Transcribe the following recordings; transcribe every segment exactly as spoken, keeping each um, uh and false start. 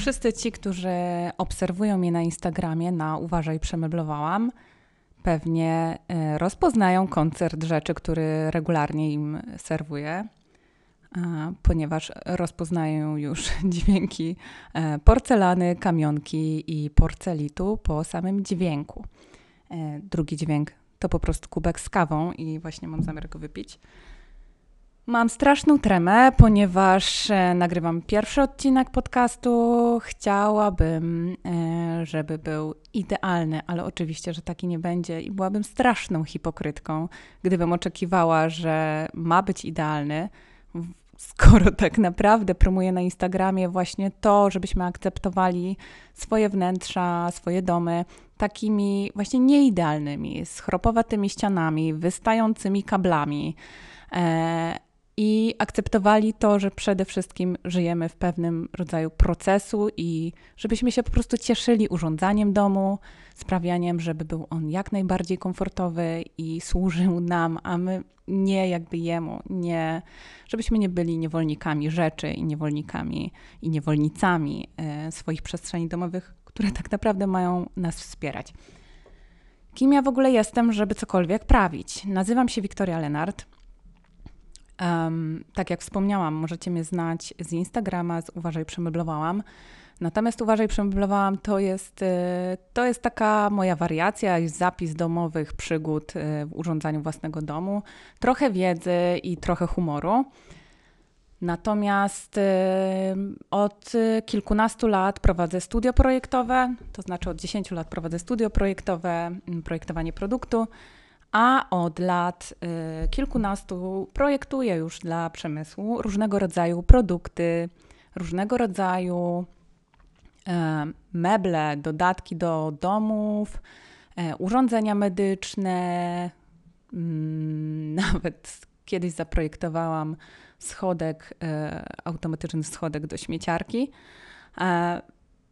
wszyscy ci, którzy obserwują mnie na Instagramie, na Uważaj Przemeblowałam, pewnie rozpoznają koncert rzeczy, który regularnie im serwuję, ponieważ rozpoznają już dźwięki porcelany, kamionki i porcelitu po samym dźwięku. Drugi dźwięk to po prostu kubek z kawą i właśnie mam zamiar go wypić. Mam straszną tremę, ponieważ nagrywam pierwszy odcinek podcastu. Chciałabym, żeby był idealny, ale oczywiście, że taki nie będzie i byłabym straszną hipokrytką, gdybym oczekiwała, że ma być idealny, skoro tak naprawdę promuję na Instagramie właśnie to, żebyśmy akceptowali swoje wnętrza, swoje domy, takimi właśnie nieidealnymi, z chropowatymi ścianami, wystającymi kablami, e- i akceptowali to, że przede wszystkim żyjemy w pewnym rodzaju procesu i żebyśmy się po prostu cieszyli urządzaniem domu, sprawianiem, żeby był on jak najbardziej komfortowy i służył nam, a my nie jakby jemu, nie, żebyśmy nie byli niewolnikami rzeczy i niewolnikami i niewolnicami swoich przestrzeni domowych, które tak naprawdę mają nas wspierać. Kim ja w ogóle jestem, żeby cokolwiek prawić? Nazywam się Wiktoria Lenart. Um, tak jak wspomniałam, możecie mnie znać z Instagrama, z Uważaj Przemeblowałam. Natomiast Uważaj Przemeblowałam to jest, to jest taka moja wariacja i zapis domowych przygód w urządzaniu własnego domu. Trochę wiedzy i trochę humoru. Natomiast od kilkunastu lat prowadzę studio projektowe, to znaczy od dziesięciu lat prowadzę studio projektowe, projektowanie produktu. A od lat y, kilkunastu projektuję już dla przemysłu różnego rodzaju produkty, różnego rodzaju y, meble, dodatki do domów, y, urządzenia medyczne. Y, nawet kiedyś zaprojektowałam schodek, y, automatyczny schodek do śmieciarki. Y,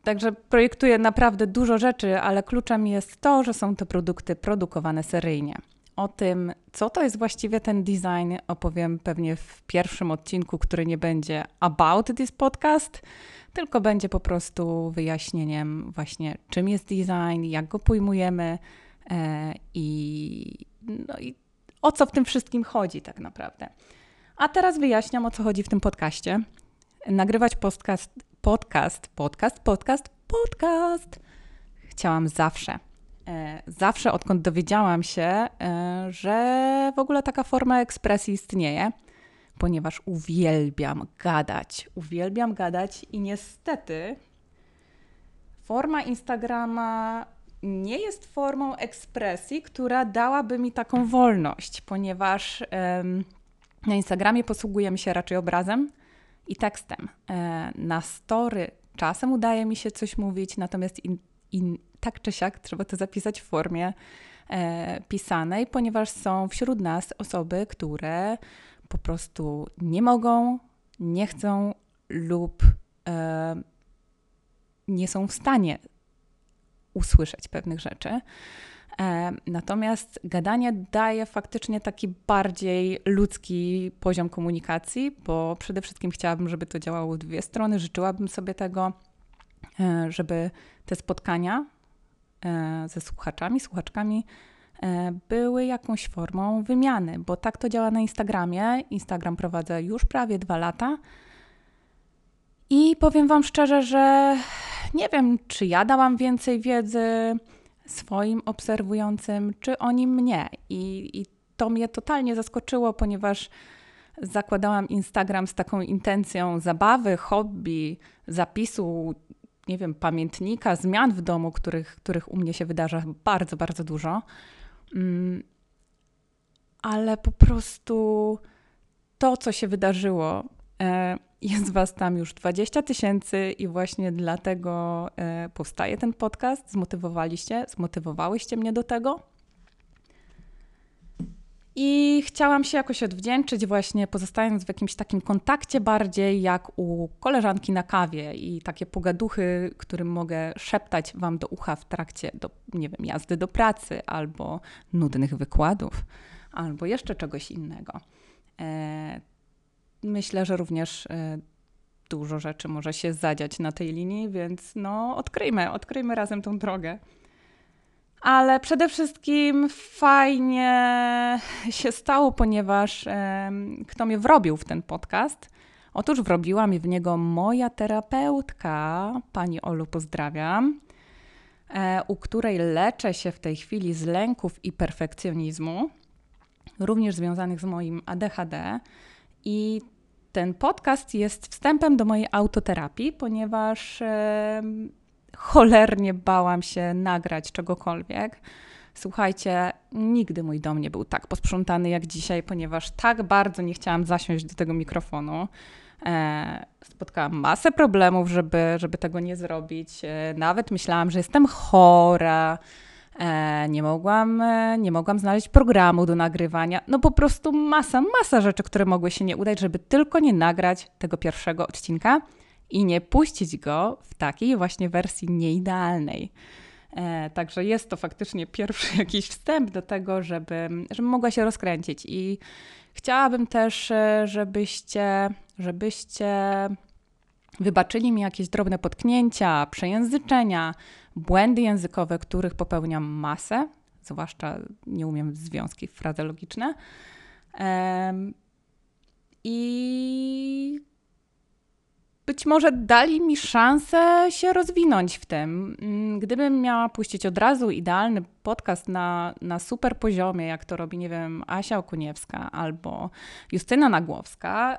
Także projektuję naprawdę dużo rzeczy, ale kluczem jest to, że są to produkty produkowane seryjnie. O tym, co to jest właściwie ten design, opowiem pewnie w pierwszym odcinku, który nie będzie about this podcast, tylko będzie po prostu wyjaśnieniem właśnie, czym jest design, jak go pojmujemy e, i, no i o co w tym wszystkim chodzi tak naprawdę. A teraz wyjaśniam, o co chodzi w tym podcaście. Nagrywać podcast Podcast, podcast, podcast, podcast. Chciałam zawsze. E, zawsze, odkąd dowiedziałam się, e, że w ogóle taka forma ekspresji istnieje, ponieważ uwielbiam gadać. Uwielbiam gadać i niestety forma Instagrama nie jest formą ekspresji, która dałaby mi taką wolność, ponieważ e, na Instagramie posługujemy się raczej obrazem i tekstem. Na story czasem udaje mi się coś mówić, natomiast in, in, tak czy siak trzeba to zapisać w formie e, pisanej, ponieważ są wśród nas osoby, które po prostu nie mogą, nie chcą lub e, nie są w stanie usłyszeć pewnych rzeczy. E, natomiast gadanie daje faktycznie taki bardziej ludzki poziom komunikacji, bo przede wszystkim chciałabym, żeby to działało w dwie strony. Życzyłabym sobie tego, e, żeby te spotkania e, ze słuchaczami, słuchaczkami e, były jakąś formą wymiany, bo tak to działa na Instagramie. Instagram prowadzę już prawie dwa lata i powiem Wam szczerze, że nie wiem, czy ja dałam więcej wiedzy swoim obserwującym, czy oni mnie. I, i to mnie totalnie zaskoczyło, ponieważ zakładałam Instagram z taką intencją zabawy, hobby, zapisu, nie wiem, pamiętnika, zmian w domu, których, których u mnie się wydarza bardzo, bardzo dużo. Mm, ale po prostu to, co się wydarzyło, e, jest Was tam już dwadzieścia tysięcy i właśnie dlatego e, powstaje ten podcast. Zmotywowaliście, zmotywowałyście mnie do tego. I chciałam się jakoś odwdzięczyć właśnie, pozostając w jakimś takim kontakcie bardziej jak u koleżanki na kawie i takie pogaduchy, którym mogę szeptać Wam do ucha w trakcie, do, nie wiem, jazdy do pracy albo nudnych wykładów, albo jeszcze czegoś innego. E, Myślę, że również dużo rzeczy może się zadziać na tej linii, więc no odkryjmy, odkryjmy razem tą drogę. Ale przede wszystkim fajnie się stało, ponieważ e, kto mnie wrobił w ten podcast? Otóż wrobiła mi w niego moja terapeutka, pani Olu, pozdrawiam, e, u której leczę się w tej chwili z lęków i perfekcjonizmu, również związanych z moim A D H D. I ten podcast jest wstępem do mojej autoterapii, ponieważ e, cholernie bałam się nagrać czegokolwiek. Słuchajcie, nigdy mój dom nie był tak posprzątany jak dzisiaj, ponieważ tak bardzo nie chciałam zasiąść do tego mikrofonu. E, spotkałam masę problemów, żeby, żeby tego nie zrobić. E, nawet myślałam, że jestem chora. E, nie mogłam, e, nie mogłam znaleźć programu do nagrywania. No po prostu masa, masa rzeczy, które mogły się nie udać, żeby tylko nie nagrać tego pierwszego odcinka i nie puścić go w takiej właśnie wersji nieidealnej. E, także jest to faktycznie pierwszy jakiś wstęp do tego, żeby, żeby mogła się rozkręcić. I chciałabym też, żebyście, żebyście wybaczyli mi jakieś drobne potknięcia, przejęzyczenia, błędy językowe, których popełniam masę, zwłaszcza nie umiem związki frazeologiczne. E, I... Być może dali mi szansę się rozwinąć w tym. Gdybym miała puścić od razu idealny podcast na, na super poziomie, jak to robi, nie wiem, Asia Okuniewska albo Justyna Nagłowska,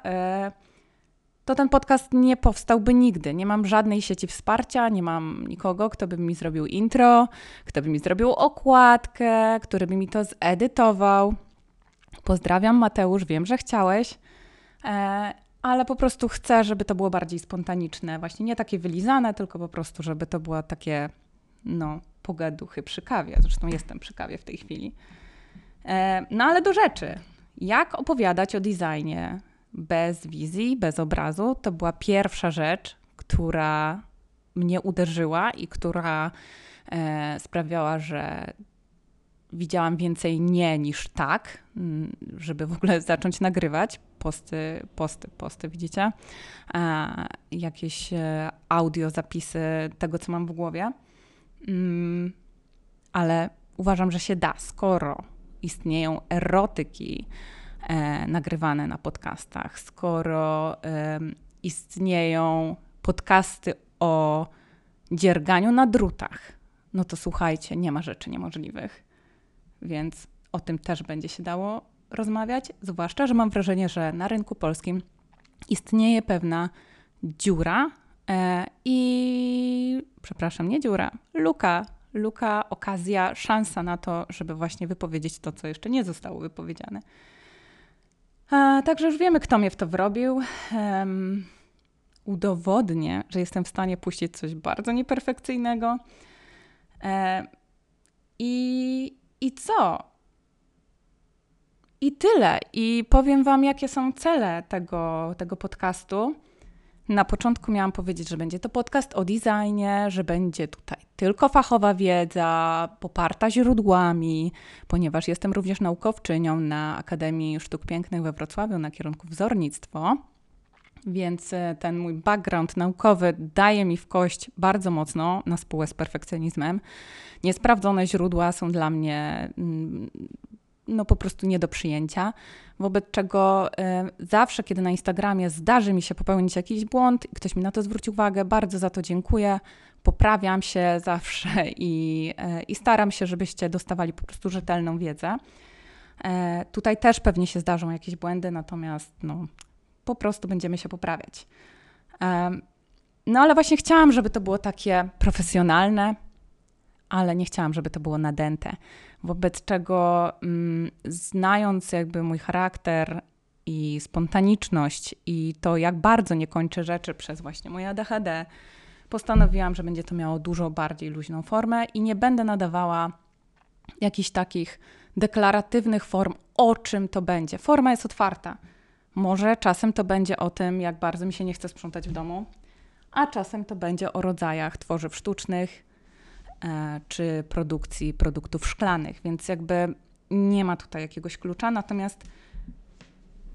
to ten podcast nie powstałby nigdy. Nie mam żadnej sieci wsparcia, nie mam nikogo, kto by mi zrobił intro, kto by mi zrobił okładkę, który by mi to zedytował. Pozdrawiam, Mateusz, wiem, że chciałeś. Ale po prostu chcę, żeby to było bardziej spontaniczne. Właśnie nie takie wylizane, tylko po prostu, żeby to było takie, no, pogaduchy przy kawie. Zresztą jestem przy kawie w tej chwili. E, no ale do rzeczy. Jak opowiadać o designie bez wizji, bez obrazu? To była pierwsza rzecz, która mnie uderzyła i która e, sprawiała, że widziałam więcej nie niż tak, żeby w ogóle zacząć nagrywać. Posty, posty, posty, widzicie? E, jakieś audio, zapisy tego, co mam w głowie. Mm, ale uważam, że się da, skoro istnieją erotyki e, nagrywane na podcastach, skoro e, istnieją podcasty o dzierganiu na drutach, no to słuchajcie, nie ma rzeczy niemożliwych. Więc o tym też będzie się dało rozmawiać, zwłaszcza, że mam wrażenie, że na rynku polskim istnieje pewna dziura e, i, przepraszam, nie dziura, luka, luka, okazja, szansa na to, żeby właśnie wypowiedzieć to, co jeszcze nie zostało wypowiedziane. E, także już wiemy, kto mnie w to wrobił. E, udowodnię, że jestem w stanie puścić coś bardzo nieperfekcyjnego. E, i, i co? I tyle. I powiem wam, jakie są cele tego, tego podcastu. Na początku miałam powiedzieć, że będzie to podcast o designie, że będzie tutaj tylko fachowa wiedza, poparta źródłami, ponieważ jestem również naukowczynią na Akademii Sztuk Pięknych we Wrocławiu na kierunku wzornictwo, więc ten mój background naukowy daje mi w kość bardzo mocno na spółę z perfekcjonizmem. Niesprawdzone źródła są dla mnie... Mm, no po prostu nie do przyjęcia, wobec czego y, zawsze, kiedy na Instagramie zdarzy mi się popełnić jakiś błąd, ktoś mi na to zwróci uwagę, bardzo za to dziękuję, poprawiam się zawsze i, y, i staram się, żebyście dostawali po prostu rzetelną wiedzę. Y, tutaj też pewnie się zdarzą jakieś błędy, natomiast no, po prostu będziemy się poprawiać. Y, no ale właśnie chciałam, żeby to było takie profesjonalne, ale nie chciałam, żeby to było nadęte. Wobec czego mm, znając jakby mój charakter i spontaniczność i to, jak bardzo nie kończę rzeczy przez właśnie moje A D H D, postanowiłam, że będzie to miało dużo bardziej luźną formę i nie będę nadawała jakichś takich deklaratywnych form, o czym to będzie. Forma jest otwarta. Może czasem to będzie o tym, jak bardzo mi się nie chce sprzątać w domu, a czasem to będzie o rodzajach tworzyw sztucznych, czy produkcji produktów szklanych, więc jakby nie ma tutaj jakiegoś klucza, natomiast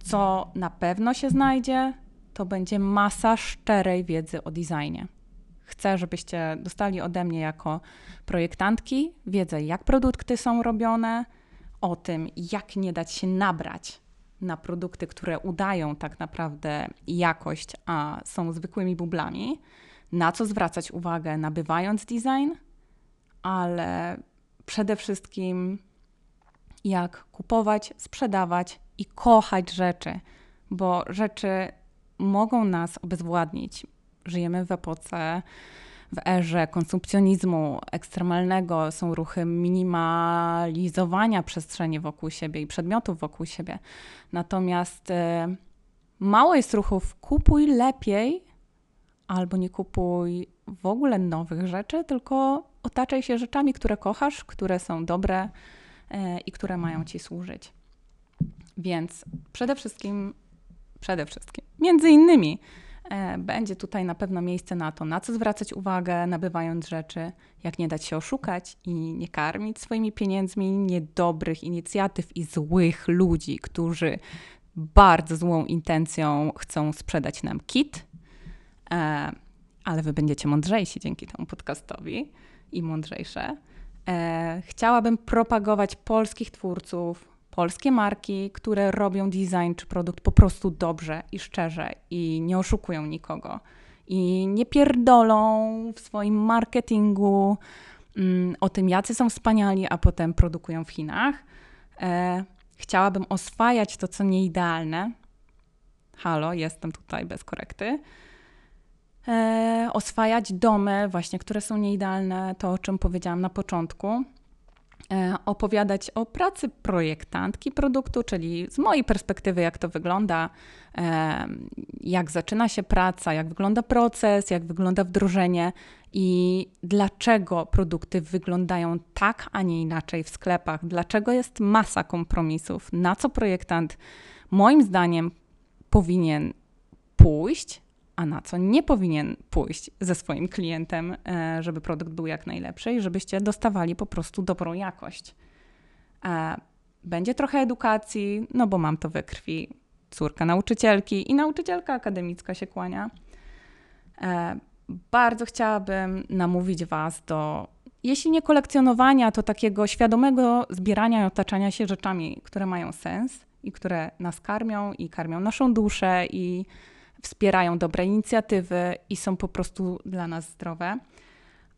co na pewno się znajdzie, to będzie masa szczerej wiedzy o designie. Chcę, żebyście dostali ode mnie jako projektantki wiedzę, jak produkty są robione, o tym, jak nie dać się nabrać na produkty, które udają tak naprawdę jakość, a są zwykłymi bublami, na co zwracać uwagę nabywając design, ale przede wszystkim jak kupować, sprzedawać i kochać rzeczy, bo rzeczy mogą nas obezwładnić. Żyjemy w epoce, w erze konsumpcjonizmu ekstremalnego, są ruchy minimalizowania przestrzeni wokół siebie i przedmiotów wokół siebie. Natomiast y, mało jest ruchów kupuj lepiej albo nie kupuj w ogóle nowych rzeczy, tylko otaczaj się rzeczami, które kochasz, które są dobre y, i które mają ci służyć. Więc przede wszystkim, przede wszystkim, między innymi będzie tutaj na pewno miejsce na to, na co zwracać uwagę, nabywając rzeczy, jak nie dać się oszukać i nie karmić swoimi pieniędzmi niedobrych inicjatyw i złych ludzi, którzy bardzo złą intencją chcą sprzedać nam kit, ale wy będziecie mądrzejsi dzięki temu podcastowi i mądrzejsze. Chciałabym propagować polskich twórców, polskie marki, które robią design czy produkt po prostu dobrze i szczerze i nie oszukują nikogo i nie pierdolą w swoim marketingu mm, o tym, jacy są wspaniali, a potem produkują w Chinach. E, chciałabym oswajać to, co nieidealne. Halo, jestem tutaj bez korekty. E, oswajać domy właśnie, które są nieidealne, to o czym powiedziałam na początku. Opowiadać o pracy projektantki produktu, czyli z mojej perspektywy, jak to wygląda, jak zaczyna się praca, jak wygląda proces, jak wygląda wdrożenie i dlaczego produkty wyglądają tak, a nie inaczej w sklepach, dlaczego jest masa kompromisów, na co projektant moim zdaniem powinien pójść, a na co nie powinien pójść ze swoim klientem, żeby produkt był jak najlepszy i żebyście dostawali po prostu dobrą jakość. Będzie trochę edukacji, no bo mam to we krwi. Córka nauczycielki i nauczycielka akademicka się kłania. Bardzo chciałabym namówić was do, jeśli nie kolekcjonowania, to takiego świadomego zbierania i otaczania się rzeczami, które mają sens i które nas karmią i karmią naszą duszę i wspierają dobre inicjatywy i są po prostu dla nas zdrowe,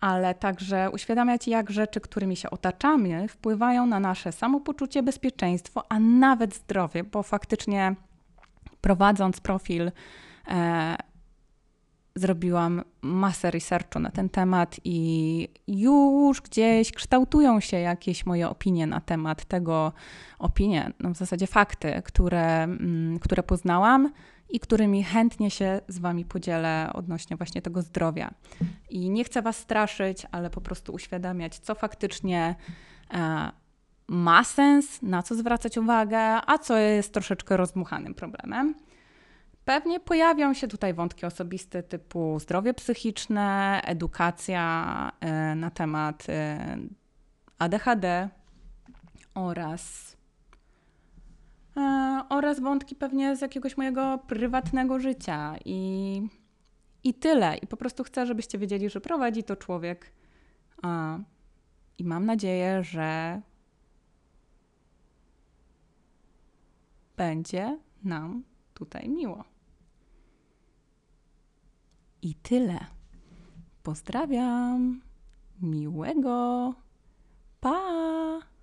ale także uświadamiać, jak rzeczy, którymi się otaczamy, wpływają na nasze samopoczucie, bezpieczeństwo, a nawet zdrowie, bo faktycznie prowadząc profil e, zrobiłam masę researchu na ten temat i już gdzieś kształtują się jakieś moje opinie na temat tego, opinie, no w zasadzie fakty, które, m, które poznałam, i którymi chętnie się z wami podzielę odnośnie właśnie tego zdrowia. I nie chcę was straszyć, ale po prostu uświadamiać, co faktycznie e, ma sens, na co zwracać uwagę, a co jest troszeczkę rozdmuchanym problemem. Pewnie pojawią się tutaj wątki osobiste typu zdrowie psychiczne, edukacja e, na temat e, A D H D oraz... oraz wątki pewnie z jakiegoś mojego prywatnego życia i, i tyle. I po prostu chcę, żebyście wiedzieli, że prowadzi to człowiek i mam nadzieję, że będzie nam tutaj miło. I tyle. Pozdrawiam. Miłego. Pa!